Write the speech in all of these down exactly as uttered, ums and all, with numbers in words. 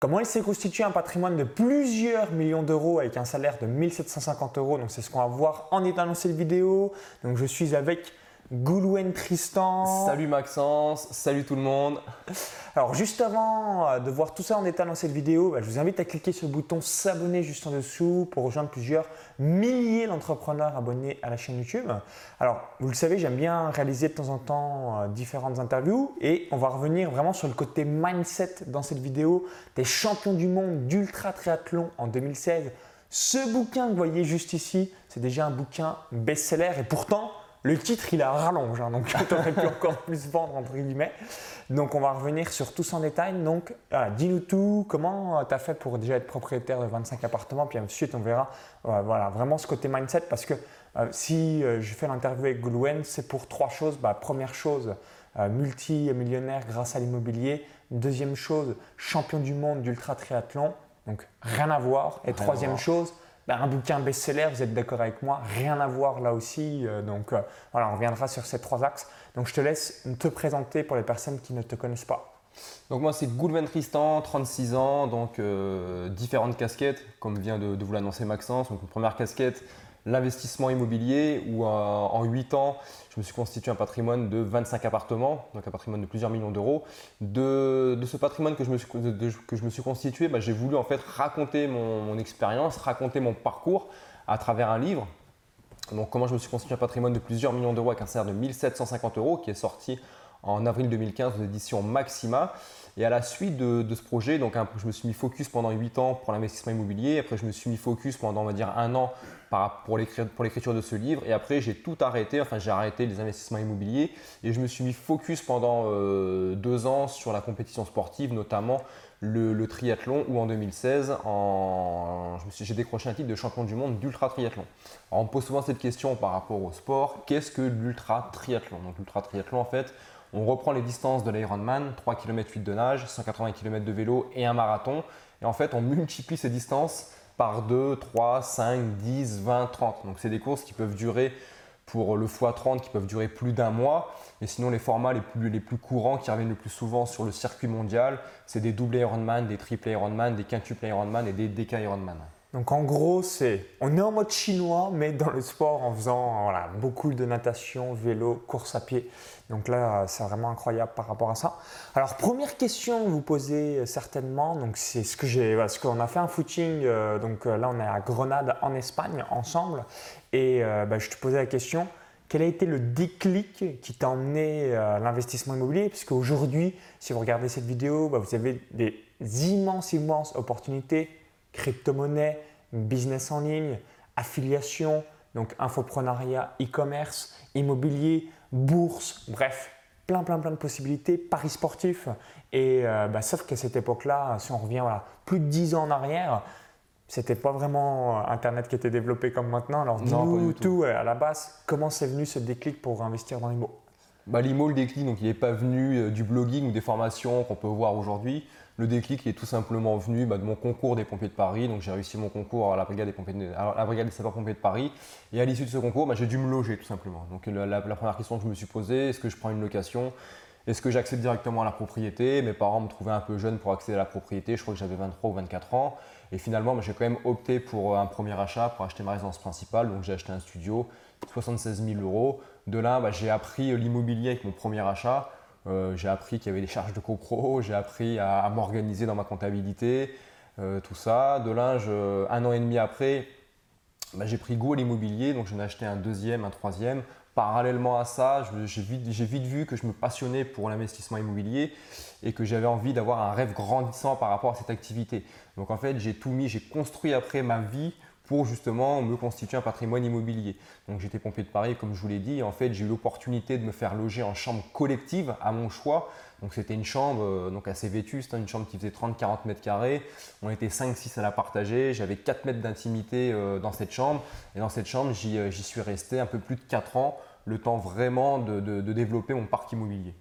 Comment il s'est constitué un patrimoine de plusieurs millions d'euros avec un salaire de mille sept cent cinquante euros. Donc c'est ce qu'on va voir en étant dans cette vidéo. Donc je suis avec Goulwenn Tristant. Salut Maxence, salut tout le monde. Alors juste avant de voir tout ça en détail dans cette vidéo, je vous invite à cliquer sur le bouton s'abonner juste en dessous pour rejoindre plusieurs milliers d'entrepreneurs abonnés à la chaîne YouTube. Alors vous le savez, j'aime bien réaliser de temps en temps différentes interviews et on va revenir vraiment sur le côté mindset dans cette vidéo. Des champions du monde d'ultra triathlon en deux mille seize. Ce bouquin que vous voyez juste ici, c'est déjà un bouquin best-seller et pourtant le titre, il a rallonge, hein, donc tu aurais pu encore plus vendre entre guillemets. Donc on va revenir sur tout ça en détail. Donc voilà, dis-nous tout, comment tu as fait pour déjà être propriétaire de vingt-cinq appartements, puis ensuite on verra euh, voilà, vraiment ce côté mindset parce que euh, si euh, je fais l'interview avec Goulwenn, c'est pour trois choses. Bah, première chose, euh, multi-millionnaire grâce à l'immobilier. Deuxième chose, champion du monde d'ultra triathlon, donc rien à voir. Et rien troisième voir. chose… Un bouquin best-seller, vous êtes d'accord avec moi, rien à voir là aussi. Donc euh, voilà, on reviendra sur ces trois axes. Donc je te laisse te présenter pour les personnes qui ne te connaissent pas. Donc moi c'est Goulwenn Tristant, trente-six ans, donc euh, différentes casquettes, comme vient de, de vous l'annoncer Maxence. Donc une première casquette, l'investissement immobilier où euh, en huit ans, je me suis constitué un patrimoine de vingt-cinq appartements, donc un patrimoine de plusieurs millions d'euros. De, de ce patrimoine que je me suis, de, de, que je me suis constitué, bah, j'ai voulu en fait raconter mon, mon expérience, raconter mon parcours à travers un livre. Donc comment je me suis constitué un patrimoine de plusieurs millions d'euros avec un salaire de mille sept cent cinquante euros qui est sorti en avril deux mille quinze aux éditions Maxima. Et à la suite de, de ce projet, donc, je me suis mis focus pendant huit ans pour l'investissement immobilier. Après, je me suis mis focus pendant on va dire, un an pour l'écriture de ce livre. Et après, j'ai tout arrêté. Enfin, j'ai arrêté les investissements immobiliers. Et je me suis mis focus pendant euh, deux ans sur la compétition sportive, notamment le, le triathlon où en deux mille seize, en, je me suis, j'ai décroché un titre de champion du monde d'ultra triathlon. Alors, on me pose souvent cette question par rapport au sport. Qu'est-ce que l'ultra triathlon ? Donc, l'ultra triathlon, en fait, on reprend les distances de l'Ironman, trois virgule huit kilomètres de nage, cent quatre-vingts kilomètres de vélo et un marathon. Et en fait, on multiplie ces distances par deux, trois, cinq, dix, vingt, trente. Donc, c'est des courses qui peuvent durer pour le fois trente, qui peuvent durer plus d'un mois. Et sinon, les formats les plus, les plus courants qui reviennent le plus souvent sur le circuit mondial, c'est des doubles Ironman, des triples Ironman, des quintuples Ironman et des déca Ironman. Donc en gros, c'est on est en mode chinois, mais dans le sport en faisant voilà, beaucoup de natation, vélo, course à pied. Donc là, c'est vraiment incroyable par rapport à ça. Alors première question que vous posez certainement, donc c'est ce que j'ai, parce qu'on a fait un footing, euh, donc là on est à Grenade en Espagne ensemble, et euh, bah, je te posais la question, quel a été le déclic qui t'a emmené à euh, l'investissement immobilier? Puisque aujourd'hui, si vous regardez cette vidéo, bah, vous avez des immenses, immenses opportunités. Crypto-monnaie, business en ligne, affiliation, donc infoprenariat, e-commerce, immobilier, bourse, bref, plein, plein, plein de possibilités, paris sportifs. Et euh, bah, sauf qu'à cette époque-là, si on revient voilà, plus de dix ans en arrière, c'était pas vraiment Internet qui était développé comme maintenant. Alors dis-nous tout, tout à la base, comment c'est venu ce déclic pour investir dans l'immo? Bah, l'immo, le déclic, donc, il n'est pas venu du blogging ou des formations qu'on peut voir aujourd'hui. Le déclic il est tout simplement venu bah, de mon concours des pompiers de Paris. Donc j'ai réussi mon concours à la brigade des pompiers de, à la brigade des sapeurs-pompiers de Paris. Et à l'issue de ce concours, bah, j'ai dû me loger tout simplement. Donc la, la, la première question que je me suis posée, est-ce que je prends une location? Est-ce que j'accède directement à la propriété? Mes parents me trouvaient un peu jeune pour accéder à la propriété. Je crois que j'avais vingt-trois ou vingt-quatre ans. Et finalement, bah, j'ai quand même opté pour un premier achat, pour acheter ma résidence principale. Donc j'ai acheté un studio, soixante-seize mille euros. De là, bah, j'ai appris l'immobilier avec mon premier achat. Euh, j'ai appris qu'il y avait des charges de copro. J'ai appris à, à m'organiser dans ma comptabilité, euh, tout ça. De là, je, un an et demi après, bah, j'ai pris goût à l'immobilier. Donc, j'en ai acheté un deuxième, un troisième. Parallèlement à ça, je, j'ai, vite, j'ai vite vu que je me passionnais pour l'investissement immobilier et que j'avais envie d'avoir un rêve grandissant par rapport à cette activité. Donc, en fait, j'ai tout mis, j'ai construit après ma vie pour justement me constituer un patrimoine immobilier. Donc j'étais pompier de Paris, comme je vous l'ai dit. En fait, j'ai eu l'opportunité de me faire loger en chambre collective à mon choix. Donc c'était une chambre donc assez vétuste, hein, une chambre qui faisait trente à quarante mètres carrés. On était cinq six à la partager. J'avais quatre mètres d'intimité euh, dans cette chambre. Et dans cette chambre, j'y, j'y suis resté un peu plus de quatre ans, le temps vraiment de, de, de développer mon parc immobilier.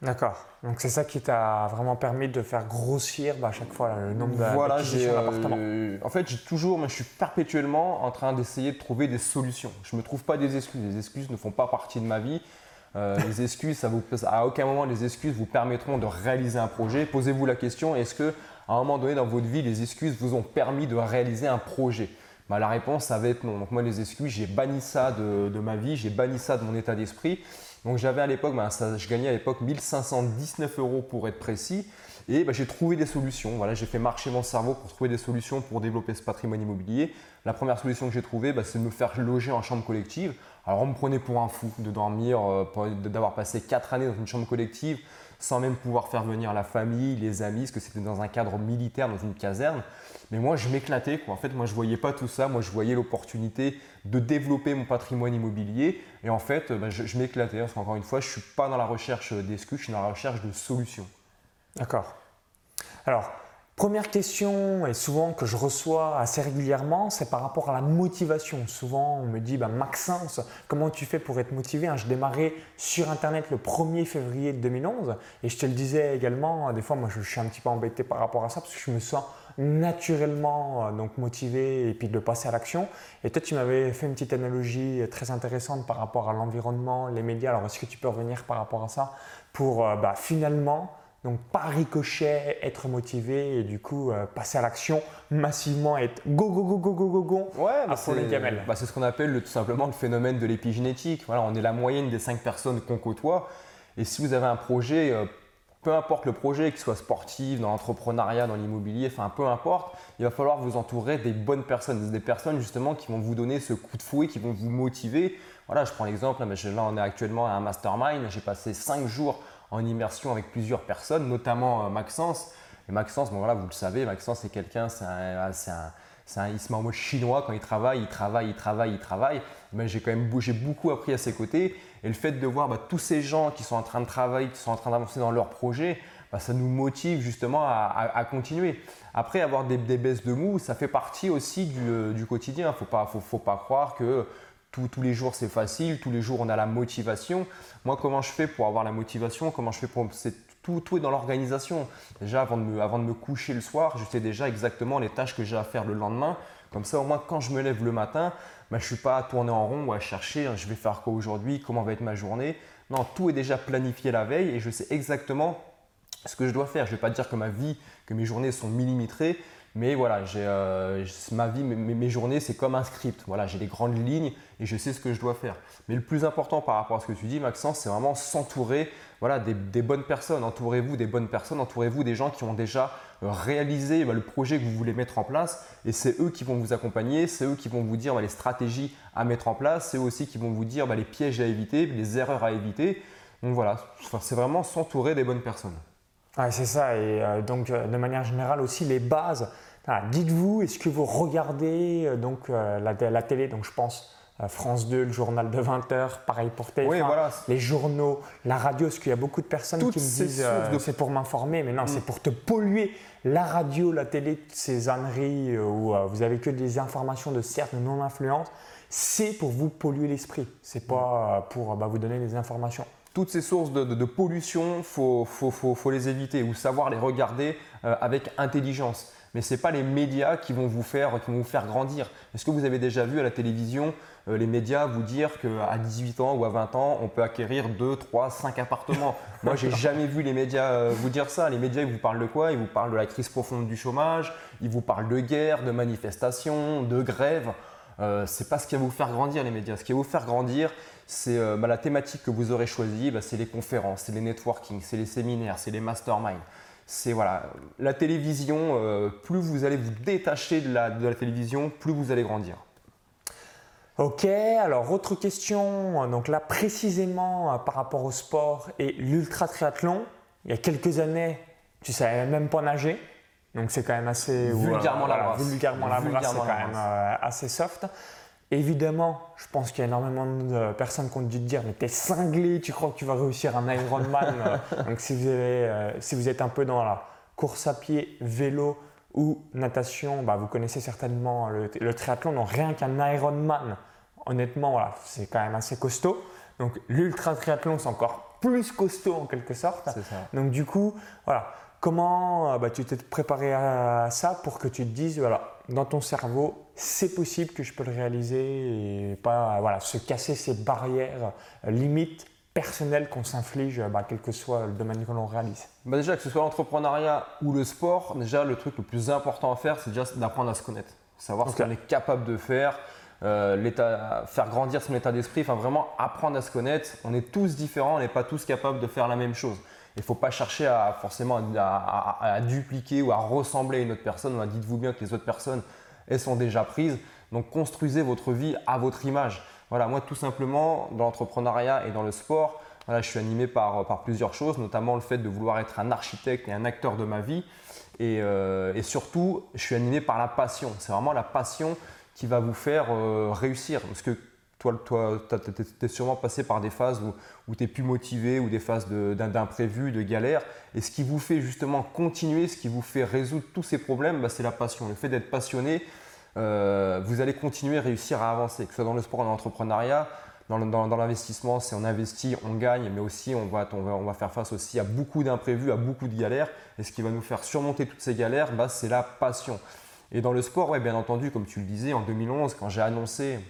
D'accord. Donc c'est ça qui t'a vraiment permis de faire grossir bah, à chaque fois le nombre d'acquisitions d'appartements. Euh, en fait, j'ai toujours, mais je suis perpétuellement en train d'essayer de trouver des solutions. Je ne me trouve pas des excuses. Les excuses ne font pas partie de ma vie. Euh, les excuses, ça vous, à aucun moment les excuses vous permettront de réaliser un projet. Posez-vous la question, est-ce que à un moment donné dans votre vie, les excuses vous ont permis de réaliser un projet? Bah, la réponse, ça va être non. Donc moi, les excuses, j'ai banni ça de, de ma vie, j'ai banni ça de mon état d'esprit. Donc j'avais à l'époque, bah, je gagnais à l'époque mille cinq cent dix-neuf euros pour être précis, et bah, j'ai trouvé des solutions. Voilà, j'ai fait marcher mon cerveau pour trouver des solutions pour développer ce patrimoine immobilier. La première solution que j'ai trouvée, bah, c'est de me faire loger en chambre collective. Alors on me prenait pour un fou de dormir, euh, d'avoir passé quatre années dans une chambre collective sans même pouvoir faire venir la famille, les amis, parce que c'était dans un cadre militaire, dans une caserne. Mais moi, je m'éclatais, quoi. En fait, moi, je ne voyais pas tout ça. Moi, je voyais l'opportunité de développer mon patrimoine immobilier. Et en fait, bah, je, je m'éclatais. Parce qu'encore une fois, je ne suis pas dans la recherche d'excuses, je suis dans la recherche de solutions. D'accord. Alors, première question, et souvent que je reçois assez régulièrement, c'est par rapport à la motivation. Souvent, on me dit bah, « Maxence, comment tu fais pour être motivé ?» Je démarrais sur Internet le premier février deux mille onze. Et je te le disais également, des fois, moi, je suis un petit peu embêté par rapport à ça parce que je me sens… naturellement donc motivé et puis de passer à l'action. Et toi, tu m'avais fait une petite analogie très intéressante par rapport à l'environnement, les médias. Alors, est-ce que tu peux revenir par rapport à ça pour bah, finalement, donc par ricochet, être motivé et du coup euh, passer à l'action massivement, être go go go go go go go ouais, bah à fond les gamelles. Bah, c'est ce qu'on appelle le, tout simplement le phénomène de l'épigénétique. Voilà, on est la moyenne des cinq personnes qu'on côtoie. Et si vous avez un projet, euh, peu importe le projet, qu'il soit sportif, dans l'entrepreneuriat, dans l'immobilier, enfin peu importe, il va falloir vous entourer des bonnes personnes, des personnes justement qui vont vous donner ce coup de fouet, qui vont vous motiver. Voilà, je prends l'exemple, là on est actuellement à un mastermind, j'ai passé cinq jours en immersion avec plusieurs personnes, notamment Maxence. Et Maxence, bon voilà, vous le savez, Maxence c'est quelqu'un, c'est un, c'est un, c'est un, il se met en mode chinois quand il travaille, il travaille, il travaille, il travaille. Ben, j'ai quand même j'ai beaucoup appris à ses côtés. Et le fait de voir bah, tous ces gens qui sont en train de travailler, qui sont en train d'avancer dans leur projet, bah, ça nous motive justement à, à, à continuer. Après, avoir des, des baisses de mou, ça fait partie aussi du, du quotidien. Faut pas, faut, faut pas croire que tout, tous les jours c'est facile, tous les jours on a la motivation. Moi, comment je fais pour avoir la motivation? Comment je fais pour… C'est, tout, tout est dans l'organisation. Déjà, avant de, me, avant de me coucher le soir, je sais déjà exactement les tâches que j'ai à faire le lendemain. Comme ça, au moins, quand je me lève le matin, bah, je ne suis pas à tourner en rond ou à chercher hein, je vais faire quoi aujourd'hui, comment va être ma journée. Non, tout est déjà planifié la veille et je sais exactement ce que je dois faire. Je ne vais pas dire que ma vie, que mes journées sont millimétrées, mais voilà, j'ai, euh, ma vie, mes, mes journées, c'est comme un script. Voilà, j'ai les grandes lignes et je sais ce que je dois faire. Mais le plus important par rapport à ce que tu dis, Maxence, c'est vraiment s'entourer voilà, des, des bonnes personnes. Entourez-vous des bonnes personnes, entourez-vous des gens qui ont déjà réaliser bah, le projet que vous voulez mettre en place et c'est eux qui vont vous accompagner, c'est eux qui vont vous dire bah, les stratégies à mettre en place, c'est eux aussi qui vont vous dire bah, les pièges à éviter, les erreurs à éviter. Donc voilà, c'est vraiment s'entourer des bonnes personnes. Ouais, c'est ça et euh, donc de manière générale aussi les bases. Ah, dites-vous, est-ce que vous regardez euh, donc, euh, la, la télé, donc je pense France deux, le journal de vingt heures, pareil pour T F un, oui, voilà. Les journaux, la radio, parce qu'il y a beaucoup de personnes toutes qui me disent euh, de… c'est pour m'informer, mais non, mmh. c'est pour te polluer. La radio, la télé, toutes ces âneries où euh, vous n'avez que des informations de cercle non influentes, c'est pour vous polluer l'esprit, c'est pas euh, pour bah, vous donner des informations. Toutes ces sources de, de, de pollution, il faut, faut, faut, faut les éviter ou savoir les regarder euh, avec intelligence. Mais ce n'est pas les médias qui vont vous faire, qui vont vous faire grandir. Est-ce que vous avez déjà vu à la télévision euh, les médias vous dire qu'à dix-huit ans ou à vingt ans, on peut acquérir deux, trois, cinq appartements? Moi, je n'ai jamais vu les médias euh, vous dire ça. Les médias, ils vous parlent de quoi? Ils vous parlent de la crise profonde du chômage, ils vous parlent de guerre, de manifestations, de grèves. Euh, ce n'est pas ce qui va vous faire grandir, les médias. Ce qui va vous faire grandir, c'est euh, bah, la thématique que vous aurez choisie, bah, c'est les conférences, c'est les networking, c'est les séminaires, c'est les masterminds. C'est voilà, la télévision, euh, plus vous allez vous détacher de la, de la télévision, plus vous allez grandir. Ok, alors autre question, donc là précisément euh, par rapport au sport et l'ultra-triathlon, il y a quelques années, tu ne savais même pas nager, donc c'est quand même assez… Vulgairement euh, la brasse. Vulgairement la brasse, c'est quand même euh, assez soft. Évidemment, je pense qu'il y a énormément de personnes qui ont dû te dire « mais t'es cinglé, tu crois que tu vas réussir un Ironman ?» Donc si vous, avez, euh, si vous êtes un peu dans la course à pied, vélo ou natation, bah, vous connaissez certainement le, le triathlon. Donc rien qu'un Ironman, honnêtement, voilà, c'est quand même assez costaud. Donc l'ultra-triathlon, c'est encore plus costaud en quelque sorte. C'est ça. Donc du coup, voilà. Comment bah, tu t'es préparé à ça pour que tu te dises, voilà, dans ton cerveau, c'est possible que je peux le réaliser et pas voilà, se casser ces barrières limites personnel qu'on s'inflige, bah, quel que soit le domaine que l'on réalise? Bah déjà, que ce soit l'entrepreneuriat ou le sport, déjà le truc le plus important à faire, c'est déjà d'apprendre à se connaître, savoir okay. ce qu'on est capable de faire, euh, l'état, faire grandir son état d'esprit, enfin vraiment apprendre à se connaître. On est tous différents, on n'est pas tous capables de faire la même chose. Il ne faut pas chercher à forcément à, à, à dupliquer ou à ressembler à une autre personne. Dites-vous bien que les autres personnes, elles sont déjà prises. Donc, construisez votre vie à votre image. Voilà, moi, tout simplement, dans l'entrepreneuriat et dans le sport, voilà, je suis animé par, par plusieurs choses, notamment le fait de vouloir être un architecte et un acteur de ma vie. Et, euh, et surtout, je suis animé par la passion. C'est vraiment la passion qui va vous faire euh, réussir. Parce que toi, toi tu es sûrement passé par des phases où, où tu n'es plus motivé, ou des phases de, d'imprévus, de galères. Et ce qui vous fait justement continuer, ce qui vous fait résoudre tous ces problèmes, bah, c'est la passion. Le fait d'être passionné, Euh, vous allez continuer à réussir à avancer, que ce soit dans le sport, dans l'entrepreneuriat, dans, le, dans, dans l'investissement, c'est on investit, on gagne, mais aussi on va, on, va, on va faire face aussi à beaucoup d'imprévus, à beaucoup de galères. Et ce qui va nous faire surmonter toutes ces galères, bah, c'est la passion. Et dans le sport, ouais, bien entendu, comme tu le disais, en deux mille onze, quand j'ai annoncé,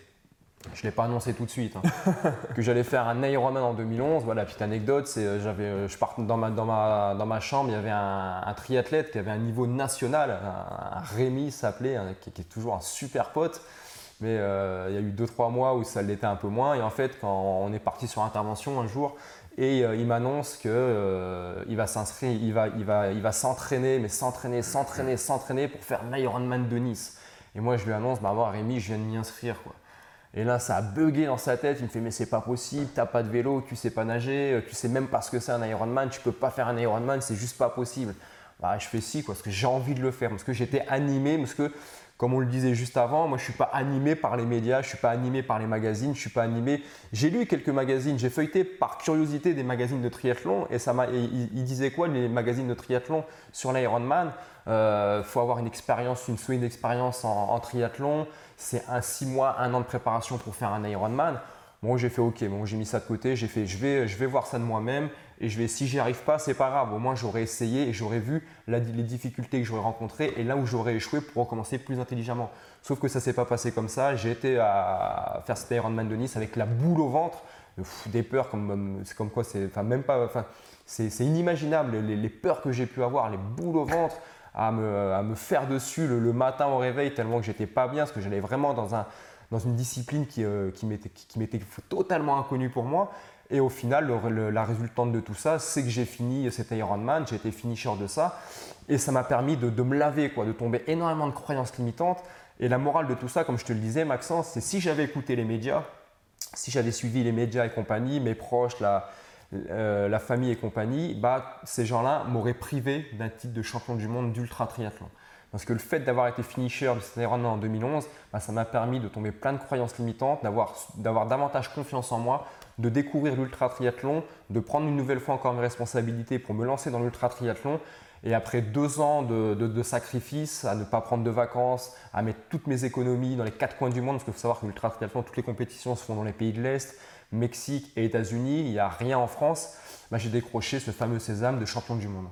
je ne l'ai pas annoncé tout de suite, hein, que j'allais faire un Ironman en deux mille onze, voilà, petite anecdote, c'est, j'avais, je partais dans ma, dans, ma, dans ma chambre, il y avait un, un triathlète qui avait un niveau national, un, un Rémi s'appelait, hein, qui, qui est toujours un super pote, mais euh, il y a eu deux trois mois où ça l'était un peu moins. Et en fait, quand on est parti sur intervention un jour, et euh, il m'annonce qu'il euh, va s'inscrire, il va, il va, il va s'entraîner, mais s'entraîner, s'entraîner, s'entraîner pour faire l'Ironman de Nice. Et moi, je lui annonce, bah, moi, Rémi, je viens de m'y inscrire, quoi. Et là, ça a bugué dans sa tête. Il me fait « mais c'est pas possible, t'as pas de vélo, tu sais pas nager, tu sais même pas ce que c'est un Ironman, tu peux pas faire un Ironman, c'est juste pas possible. » Bah, je fais si, quoi, parce que j'ai envie de le faire, parce que j'étais animé, parce que comme on le disait juste avant, moi je suis pas animé par les médias, je suis pas animé par les magazines, je suis pas animé… J'ai lu quelques magazines, j'ai feuilleté par curiosité des magazines de triathlon et ça m'a… Ils disaient quoi les magazines de triathlon sur l'Ironman ? Euh, faut avoir une expérience, une solide expérience en, en triathlon, c'est un six mois, un an de préparation pour faire un Ironman. Bon, j'ai fait ok, bon, j'ai mis ça de côté, j'ai fait je vais, je vais voir ça de moi-même et je vais, si j'y arrive pas, c'est pas grave, au moins j'aurais essayé et j'aurais vu la, les difficultés que j'aurais rencontrées et là où j'aurais échoué pour recommencer plus intelligemment. Sauf que ça s'est pas passé comme ça, j'ai été à faire cet Ironman de Nice avec la boule au ventre, pff, des peurs, comme, c'est comme quoi, c'est, enfin, même pas, enfin, c'est, c'est inimaginable les, les peurs que j'ai pu avoir, les boules au ventre. À me, à me faire dessus le, le matin au réveil tellement que j'étais pas bien parce que j'allais vraiment dans, un, dans une discipline qui, euh, qui, m'était, qui, qui m'était totalement inconnue pour moi. Et au final, le, le, la résultante de tout ça, c'est que j'ai fini cet Ironman, j'ai été finisher de ça et ça m'a permis de, de me laver, quoi, de tomber énormément de croyances limitantes. Et la morale de tout ça, comme je te le disais Maxence, c'est si j'avais écouté les médias, si j'avais suivi les médias et compagnie, mes proches, la… Euh, la famille et compagnie, bah, ces gens-là m'auraient privé d'un titre de champion du monde d'ultra triathlon. Parce que le fait d'avoir été finisher de cet Ironman en deux mille onze, bah, ça m'a permis de tomber plein de croyances limitantes, d'avoir, d'avoir davantage confiance en moi, de découvrir l'ultra triathlon, de prendre une nouvelle fois encore mes responsabilités pour me lancer dans l'ultra triathlon. Et après deux ans de, de, de sacrifices, à ne pas prendre de vacances, à mettre toutes mes économies dans les quatre coins du monde, parce qu'il faut savoir que l'ultra triathlon, toutes les compétitions se font dans les pays de l'Est, Mexique et États-Unis, il n'y a rien en France, bah, j'ai décroché ce fameux sésame de champion du monde.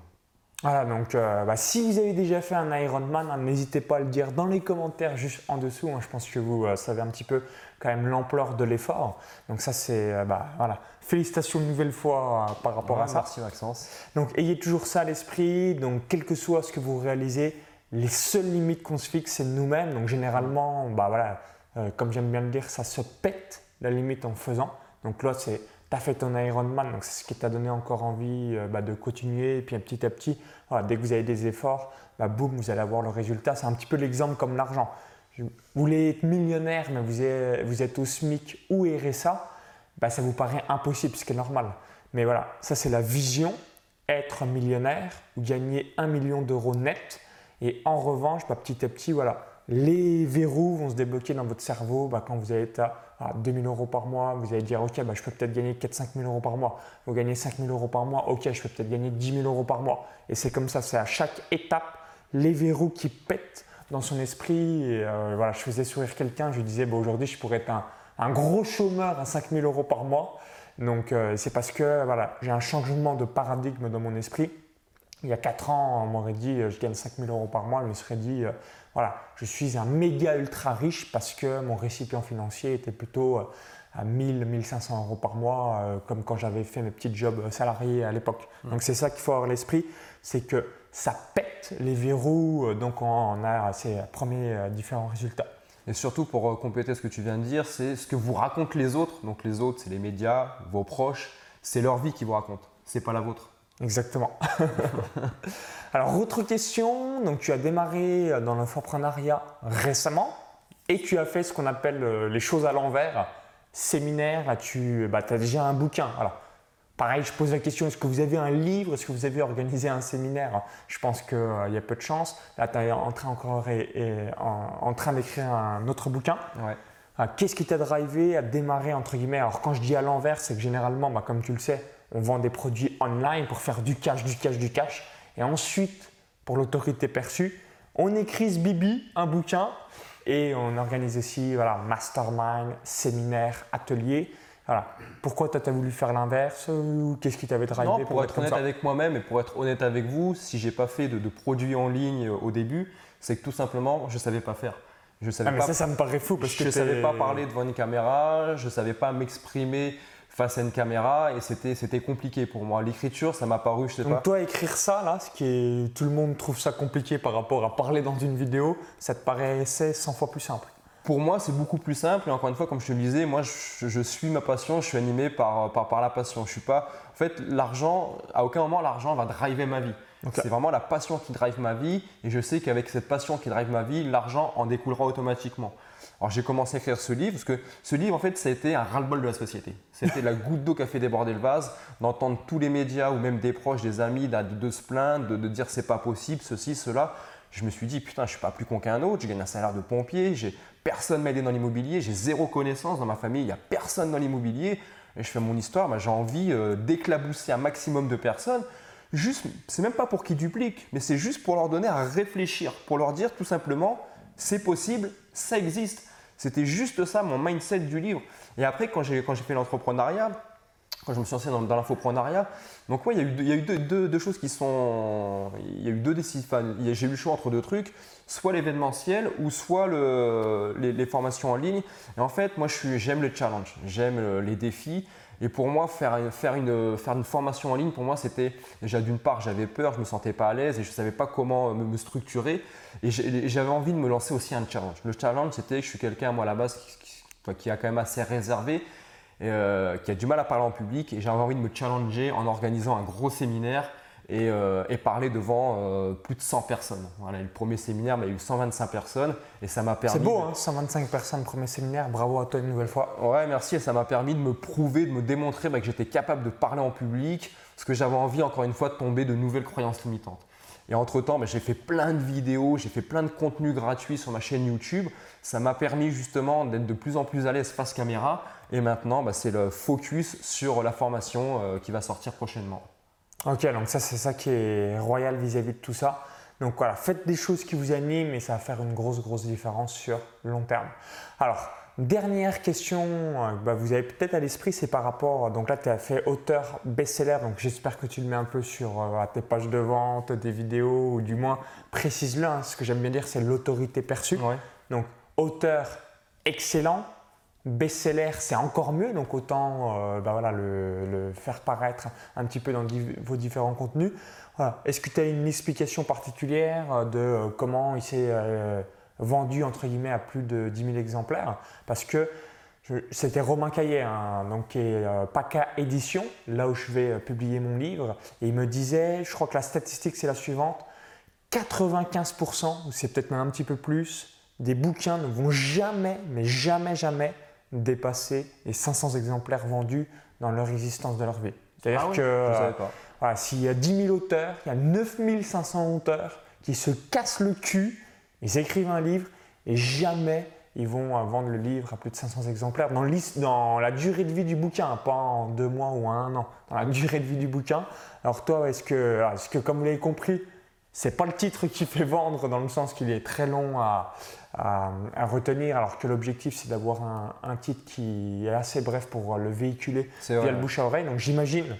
Voilà, donc euh, bah, si vous avez déjà fait un Ironman, hein, n'hésitez pas à le dire dans les commentaires juste en dessous. Hein, je pense que vous euh, savez un petit peu quand même l'ampleur de l'effort. Donc ça c'est, euh, bah, voilà, félicitations une nouvelle fois euh, par rapport ouais, à ça. Merci Maxence. Donc ayez toujours ça à l'esprit, donc quel que soit ce que vous réalisez, les seules limites qu'on se fixe c'est nous-mêmes. Donc généralement, bah, voilà, euh, comme j'aime bien le dire, ça se pète la limite en faisant. Donc là, c'est t'as fait ton Ironman, donc c'est ce qui t'a donné encore envie euh, bah, de continuer. Et puis petit à petit, voilà, dès que vous avez des efforts, bah, boum, vous allez avoir le résultat. C'est un petit peu l'exemple comme l'argent. Vous voulez être millionnaire, mais vous êtes, vous êtes au SMIC ou R S A, bah, ça vous paraît impossible, ce qui est normal. Mais voilà, ça c'est la vision, être millionnaire ou gagner un million d'euros net. Et en revanche, bah, petit à petit, voilà, les verrous vont se débloquer dans votre cerveau bah, quand vous êtes à ah, deux mille euros par mois, vous allez dire « ok, bah, je peux peut-être gagner quatre à cinq mille euros par mois ». Vous gagnez cinq mille euros par mois, « ok, je peux peut-être gagner dix mille euros par mois ». Et c'est comme ça, c'est à chaque étape, les verrous qui pètent dans son esprit. Et, euh, voilà, je faisais sourire quelqu'un, je lui disais bah, « aujourd'hui, je pourrais être un, un gros chômeur à cinq mille euros par mois ». Donc, euh, c'est parce que voilà, j'ai un changement de paradigme dans mon esprit. Il y a quatre ans, on m'aurait dit euh, « je gagne cinq mille euros par mois », je me serais dit euh, « voilà, je suis un méga ultra riche » parce que mon récipient financier était plutôt à mille, mille cinq cents euros par mois, euh, comme quand j'avais fait mes petits jobs salariés à l'époque. Mmh. Donc c'est ça qu'il faut avoir à l'esprit, c'est que ça pète les verrous, euh, donc on, on a ces premiers euh, différents résultats. Et surtout, pour euh, compléter ce que tu viens de dire, c'est ce que vous racontent les autres. Donc les autres, c'est les médias, vos proches, c'est leur vie qui vous raconte, c'est pas la vôtre. Exactement. Alors autre question, donc tu as démarré dans l'infoprenariat récemment et tu as fait ce qu'on appelle euh, les choses à l'envers. Séminaire, là tu bah, as déjà un bouquin. Alors pareil, je pose la question, est-ce que vous avez un livre? Est-ce que vous avez organisé un séminaire? Je pense qu'il euh, y a peu de chance. Là, tu es en train encore et, et en, en train d'écrire un autre bouquin. Ouais. Ah, qu'est-ce qui t'a drivé à démarrer entre guillemets? Alors quand je dis à l'envers, c'est que généralement, bah, comme tu le sais, on vend des produits online pour faire du cash, du cash, du cash. Et ensuite, pour l'autorité perçue, on écrit ce bibi, un bouquin. Et on organise aussi voilà, mastermind, séminaire, atelier. Voilà. Pourquoi tu as voulu faire l'inverse ou qu'est-ce qui t'avait drivé? Non, pour, pour être, être honnête avec moi-même et pour être honnête avec vous, si je n'ai pas fait de, de produits en ligne au début, c'est que tout simplement, je ne savais pas faire. Je savais ah, mais pas ça, ça me paraît fou parce que je ne savais pas parler devant une caméra, je ne savais pas m'exprimer face à une caméra et c'était, c'était compliqué pour moi. L'écriture, ça m'a paru, je sais pas. Donc toi, écrire ça, là, ce qui est, tout le monde trouve ça compliqué par rapport à parler dans une vidéo, ça te paraissait cent fois plus simple? Pour moi, c'est beaucoup plus simple et encore une fois, comme je te le disais, moi, je, je suis ma passion, je suis animé par, par, par la passion. Je suis pas… En fait, l'argent, à aucun moment, l'argent va driver ma vie. Okay. C'est vraiment la passion qui drive ma vie et je sais qu'avec cette passion qui drive ma vie, l'argent en découlera automatiquement. Alors j'ai commencé à écrire ce livre parce que ce livre en fait ça a été un ras-le-bol de la société. C'était la goutte d'eau qui a fait déborder le vase, d'entendre tous les médias ou même des proches, des amis de, de se plaindre, de, de dire c'est pas possible, ceci, cela. Je me suis dit putain je suis pas plus con qu'un autre, je gagne un salaire de pompier, j'ai personne m'aide dans l'immobilier, j'ai zéro connaissance dans ma famille, il n'y a personne dans l'immobilier. Et je fais mon histoire, bah, j'ai envie euh, d'éclabousser un maximum de personnes. Juste, c'est même pas pour qu'ils dupliquent, mais c'est juste pour leur donner à réfléchir, pour leur dire tout simplement c'est possible, ça existe. C'était juste ça mon mindset du livre. Et après, quand j'ai, quand j'ai fait l'entrepreneuriat, quand je me suis lancé dans, dans l'infoprenariat, donc ouais, il y a eu, il y a eu deux, deux, deux choses qui sont… Il y a eu deux décisions, enfin, j'ai eu le choix entre deux trucs, soit l'événementiel ou soit le, les, les formations en ligne. Et en fait, moi, je suis, j'aime le challenge, j'aime les défis. Et pour moi, faire, faire, une, faire une formation en ligne, pour moi, c'était déjà d'une part, j'avais peur, je ne me sentais pas à l'aise et je ne savais pas comment me, me structurer. Et j'avais envie de me lancer aussi un challenge. Le challenge, c'était que je suis quelqu'un, moi, à la base, qui, qui, qui a quand même assez réservé, et, euh, qui a du mal à parler en public. Et j'avais envie de me challenger en organisant un gros séminaire et, euh, et parler devant euh, plus de cent personnes. Voilà, le premier séminaire, bah, il y a eu cent vingt-cinq personnes et ça m'a permis… C'est beau, de... hein, cent vingt-cinq personnes, premier séminaire, bravo à toi une nouvelle fois. Ouais, merci, et ça m'a permis de me prouver, de me démontrer bah, que j'étais capable de parler en public parce que j'avais envie, encore une fois, de tomber de nouvelles croyances limitantes. Et entre-temps, bah, j'ai fait plein de vidéos, j'ai fait plein de contenus gratuits sur ma chaîne YouTube. Ça m'a permis justement d'être de plus en plus à l'aise face caméra et maintenant, bah, c'est le focus sur la formation euh, qui va sortir prochainement. Ok, donc ça, c'est ça qui est royal vis-à-vis de tout ça. Donc voilà, faites des choses qui vous animent et ça va faire une grosse, grosse différence sur le long terme. Alors, dernière question, bah, vous avez peut-être à l'esprit, c'est par rapport… Donc là, tu as fait auteur best-seller, donc j'espère que tu le mets un peu sur euh, tes pages de vente, tes vidéos ou du moins précise-le. Hein, ce que j'aime bien dire, c'est l'autorité perçue. Ouais. Donc, auteur excellent. Best-seller, c'est encore mieux, donc autant euh, bah voilà, le, le faire paraître un petit peu dans div- vos différents contenus. Voilà. Est-ce que tu as une explication particulière de euh, comment il s'est euh, vendu entre guillemets à plus de dix mille exemplaires? Parce que je, c'était Romain Caillet, hein, donc qui est euh, PACA Éditions, là où je vais euh, publier mon livre, et il me disait, je crois que la statistique c'est la suivante, quatre-vingt-quinze pour cent, ou c'est peut-être même un petit peu plus, des bouquins ne vont jamais, mais jamais, jamais dépasser les cinq cents exemplaires vendus dans leur existence de leur vie. C'est-à-dire ah oui, que euh, voilà, s'il y a dix mille auteurs, il y a neuf mille cinq cents auteurs qui se cassent le cul, ils écrivent un livre et jamais ils vont euh, vendre le livre à plus de cinq cents exemplaires dans, dans la durée de vie du bouquin, hein, pas en deux mois ou un an, dans la durée de vie du bouquin. Alors toi, est-ce que, est-ce que comme vous l'avez compris, c'est pas le titre qui fait vendre dans le sens qu'il est très long à, à, à retenir alors que l'objectif c'est d'avoir un, un titre qui est assez bref pour le véhiculer via le bouche à oreille. Donc j'imagine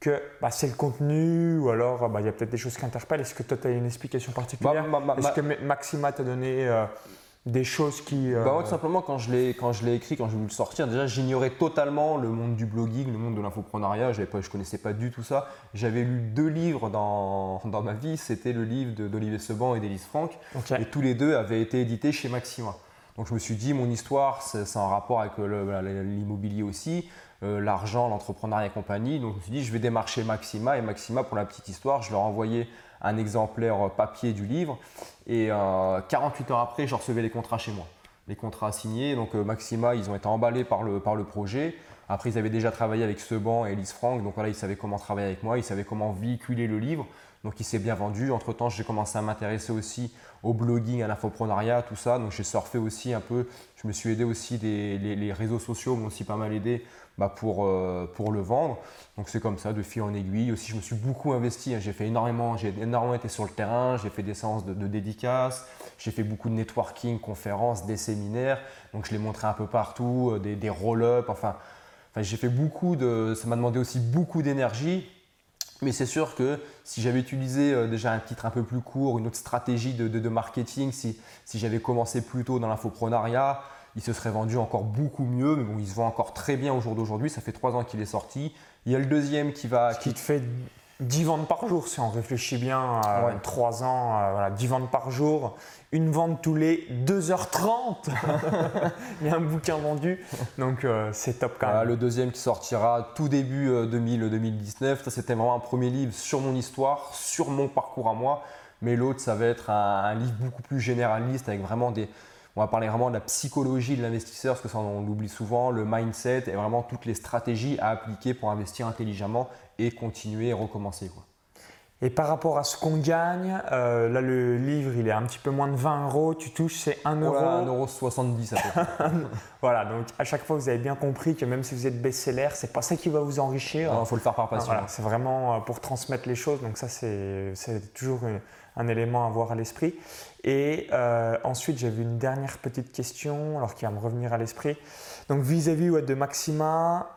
que bah, c'est le contenu ou alors il bah, y a peut-être des choses qui interpellent. Est-ce que toi tu as une explication particulière? bah, ma, ma, Est-ce que Maxima t'a donné euh, des choses qui… Euh... Bah moi, tout simplement, quand je l'ai quand je l'ai écrit, quand j'ai voulu le sortir, déjà j'ignorais totalement le monde du blogging, le monde de l'infoprenariat, je ne connaissais pas du tout ça. J'avais lu deux livres dans, dans ma vie, c'était le livre de, d'Olivier Seban et d'Élise Franck, okay. Et tous les deux avaient été édités chez Maxima. Donc je me suis dit, mon histoire, c'est, c'est en rapport avec le, l'immobilier aussi, euh, l'argent, l'entrepreneuriat et compagnie. Donc je me suis dit, je vais démarcher Maxima, et Maxima, pour la petite histoire, je leur envoyais un exemplaire papier du livre et euh, quarante-huit heures après, je recevais les contrats chez moi, les contrats signés. Donc euh, Maxima, ils ont été emballés par le, par le projet. Après, ils avaient déjà travaillé avec Seban et Élise Franck, donc voilà, ils savaient comment travailler avec moi, ils savaient comment véhiculer le livre. Donc il s'est bien vendu. Entre-temps, j'ai commencé à m'intéresser aussi au blogging, à l'infoprenariat, tout ça. Donc j'ai surfé aussi un peu, je me suis aidé aussi, des, les, les réseaux sociaux m'ont aussi pas mal aidé bah, pour, euh, pour le vendre. Donc c'est comme ça, de fil en aiguille. Aussi, je me suis beaucoup investi, hein. J'ai fait énormément, j'ai énormément été sur le terrain, j'ai fait des séances de, de dédicaces, j'ai fait beaucoup de networking, conférences, des séminaires. Donc je les montrais un peu partout, euh, des, des roll-up, enfin… Enfin, j'ai fait beaucoup de, ça m'a demandé aussi beaucoup d'énergie, mais c'est sûr que si j'avais utilisé déjà un titre un peu plus court, une autre stratégie de, de, de marketing, si, si j'avais commencé plus tôt dans l'infoprenariat, il se serait vendu encore beaucoup mieux. Mais bon, il se vend encore très bien au jour d'aujourd'hui, ça fait trois ans qu'il est sorti. Il y a le deuxième qui va… Ce qui te fait dix ventes par jour, si on réfléchit bien, euh, ouais. trois ans, euh, voilà, dix ventes par jour, une vente tous les deux heures trente. Il y a un bouquin vendu, donc euh, c'est top quand voilà, même. Le deuxième qui sortira tout début euh, deux mille dix-neuf, ça c'était vraiment un premier livre sur mon histoire, sur mon parcours à moi, mais l'autre ça va être un, un livre beaucoup plus généraliste avec vraiment des… On va parler vraiment de la psychologie de l'investisseur, parce que ça on l'oublie souvent, le mindset et vraiment toutes les stratégies à appliquer pour investir intelligemment et continuer et recommencer, quoi. Et par rapport à ce qu'on gagne, euh, là le livre il est un petit peu moins de vingt euros, tu touches c'est un euro. Voilà, un euro soixante-dix à peu près. Voilà, donc à chaque fois vous avez bien compris que même si vous êtes best-seller, c'est pas ça qui va vous enrichir. Non, il faut le faire par passion. Voilà, c'est vraiment pour transmettre les choses, donc ça c'est, c'est toujours un, un élément à avoir à l'esprit. Et euh, ensuite j'avais une dernière petite question, alors qui va me revenir à l'esprit. Donc vis-à-vis ouais, de Maxima,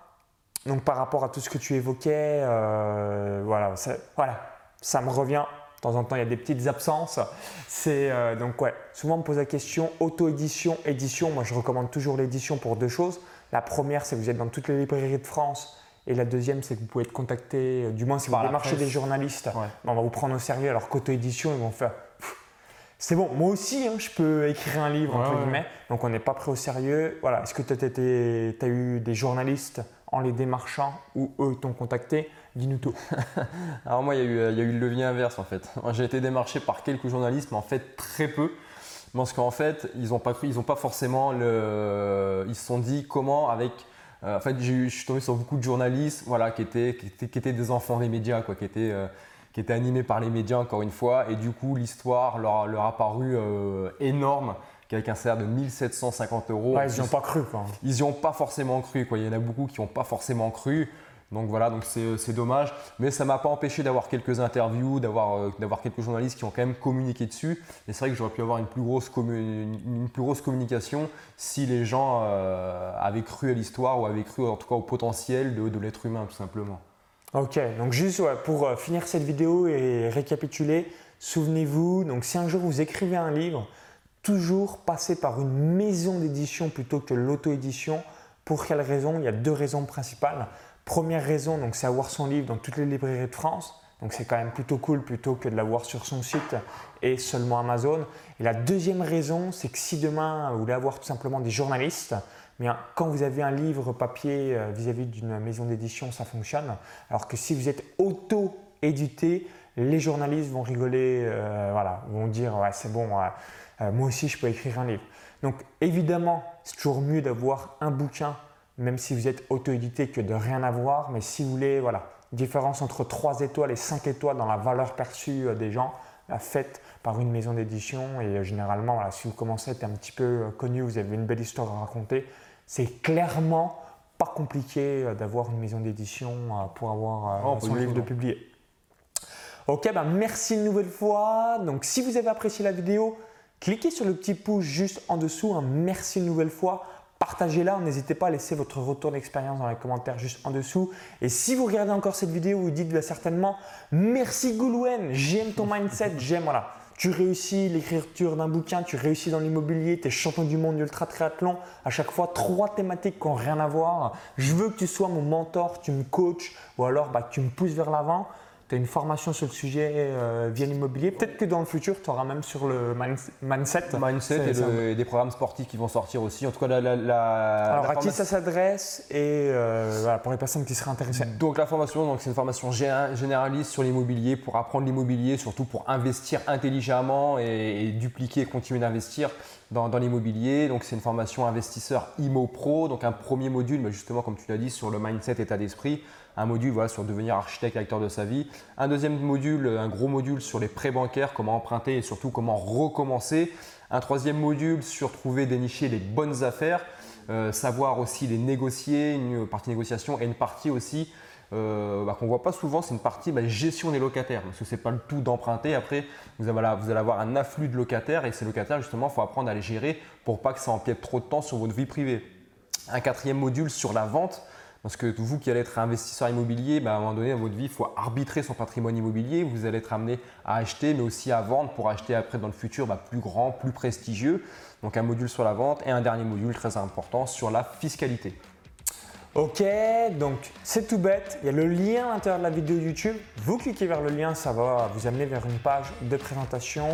donc par rapport à tout ce que tu évoquais, euh, voilà, ça, voilà. Ça me revient, de temps en temps, il y a des petites absences. C'est, euh, donc ouais, souvent on me pose la question auto-édition, édition. Moi, je recommande toujours l'édition pour deux choses. La première, c'est que vous êtes dans toutes les librairies de France. Et la deuxième, c'est que vous pouvez être contacté, du moins si vous démarchez des journalistes. Ouais. On va vous prendre au sérieux, alors qu'auto-édition, ils vont faire… C'est bon, moi aussi, hein, je peux écrire un livre, ouais, entre guillemets. Ouais. Donc, on n'est pas pris au sérieux. Voilà. Est-ce que tu as eu des journalistes en les démarchant ou eux t'ont contacté? Dis-nous tout. Alors moi, il y, a eu, il y a eu le levier inverse en fait. J'ai été démarché par quelques journalistes, mais en fait très peu. Parce qu'en fait, ils n'ont pas cru, ils n'ont pas forcément le… Ils se sont dit comment avec… Euh, en fait, j'ai eu, je suis tombé sur beaucoup de journalistes voilà, qui, étaient, qui, étaient, qui étaient des enfants des médias, quoi, qui, étaient, euh, qui étaient animés par les médias encore une fois. Et du coup, l'histoire leur, leur a paru euh, énorme. Avec un salaire de mille sept cent cinquante euros. Ouais, ils n'y ont pas cru, quoi. Ils n'y ont pas forcément cru, quoi. Il y en a beaucoup qui n'ont pas forcément cru. Donc voilà, donc c'est, c'est dommage. Mais ça ne m'a pas empêché d'avoir quelques interviews, d'avoir, euh, d'avoir quelques journalistes qui ont quand même communiqué dessus. Et c'est vrai que j'aurais pu avoir une plus grosse, commun- une, une plus grosse communication si les gens euh, avaient cru à l'histoire ou avaient cru en tout cas au potentiel de, de l'être humain, tout simplement. Ok, donc juste ouais, pour euh, finir cette vidéo et récapituler, souvenez-vous, donc si un jour vous écrivez un livre, toujours passer par une maison d'édition plutôt que l'auto-édition. Pour quelle raison? Il y a deux raisons principales. Première raison, donc, c'est avoir son livre dans toutes les librairies de France. Donc c'est quand même plutôt cool plutôt que de l'avoir sur son site et seulement Amazon. Et la deuxième raison, c'est que si demain vous voulez avoir tout simplement des journalistes, bien, quand vous avez un livre papier vis-à-vis d'une maison d'édition, ça fonctionne. Alors que si vous êtes auto-édité, les journalistes vont rigoler, euh, voilà, vont dire ouais, c'est bon, euh, euh, moi aussi je peux écrire un livre. Donc évidemment, c'est toujours mieux d'avoir un bouquin, même si vous êtes auto-édité, que de rien avoir. Mais si vous voulez, voilà, différence entre trois étoiles et cinq étoiles dans la valeur perçue euh, des gens, la faite par une maison d'édition. Et euh, généralement, voilà, si vous commencez à être un petit peu euh, connu, vous avez une belle histoire à raconter, c'est clairement pas compliqué euh, d'avoir une maison d'édition euh, pour avoir euh, oh, son livre de publié. Ok, ben bah merci une nouvelle fois. Donc si vous avez apprécié la vidéo, cliquez sur le petit pouce juste en dessous. Hein. Merci une nouvelle fois. Partagez-la. N'hésitez pas à laisser votre retour d'expérience dans les commentaires juste en dessous. Et si vous regardez encore cette vidéo, vous dites bah, certainement merci Goulwenn, j'aime ton mindset, j'aime, voilà. tu réussis l'écriture d'un bouquin, tu réussis dans l'immobilier, tu es champion du monde ultra triathlon. À chaque fois, trois thématiques qui n'ont rien à voir. Je veux que tu sois mon mentor, tu me coaches ou alors bah, que tu me pousses vers l'avant. Tu as une formation sur le sujet euh, via l'immobilier. Peut-être que dans le futur, tu auras même sur le mindset. Mindset et, le, et des programmes sportifs qui vont sortir aussi. En tout cas, la… la, la Alors, la à qui ça s'adresse et euh, voilà, pour les personnes qui seraient intéressées. Donc, la formation, donc, c'est une formation généraliste sur l'immobilier pour apprendre l'immobilier, surtout pour investir intelligemment et, et dupliquer et continuer d'investir dans, dans l'immobilier. Donc, c'est une formation investisseur I M O Pro. Donc, un premier module, mais justement, comme tu l'as dit, sur le mindset, état d'esprit. Un module voilà, sur devenir architecte et acteur de sa vie. Un deuxième module, un gros module sur les prêts bancaires, comment emprunter et surtout comment recommencer. Un troisième module sur trouver, dénicher les bonnes affaires, euh, savoir aussi les négocier, une partie négociation et une partie aussi euh, bah, qu'on ne voit pas souvent, c'est une partie bah, gestion des locataires. Parce que ce n'est pas le tout d'emprunter. Après, vous allez avoir un afflux de locataires et ces locataires, justement, il faut apprendre à les gérer pour pas que ça empiète trop de temps sur votre vie privée. Un quatrième module sur la vente. Parce que vous qui allez être investisseur immobilier, bah à un moment donné dans votre vie, il faut arbitrer son patrimoine immobilier. Vous allez être amené à acheter, mais aussi à vendre pour acheter après dans le futur bah, plus grand, plus prestigieux. Donc un module sur la vente et un dernier module très important sur la fiscalité. Ok, donc c'est tout bête, il y a le lien à l'intérieur de la vidéo YouTube, vous cliquez vers le lien, ça va vous amener vers une page de présentation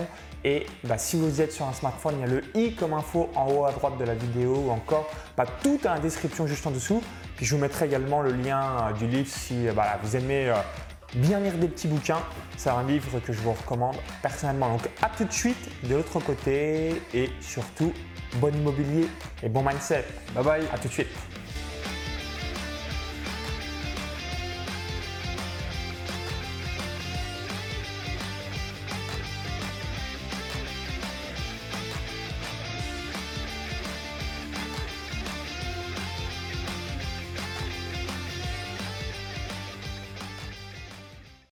et bah, si vous êtes sur un smartphone, il y a le i comme info en haut à droite de la vidéo ou encore bah, tout à la description juste en dessous. Puis je vous mettrai également le lien euh, du livre si euh, bah, vous aimez euh, bien lire des petits bouquins, c'est un livre que je vous recommande personnellement. Donc à tout de suite de l'autre côté et surtout bon immobilier et bon mindset. Bye bye, à tout de suite.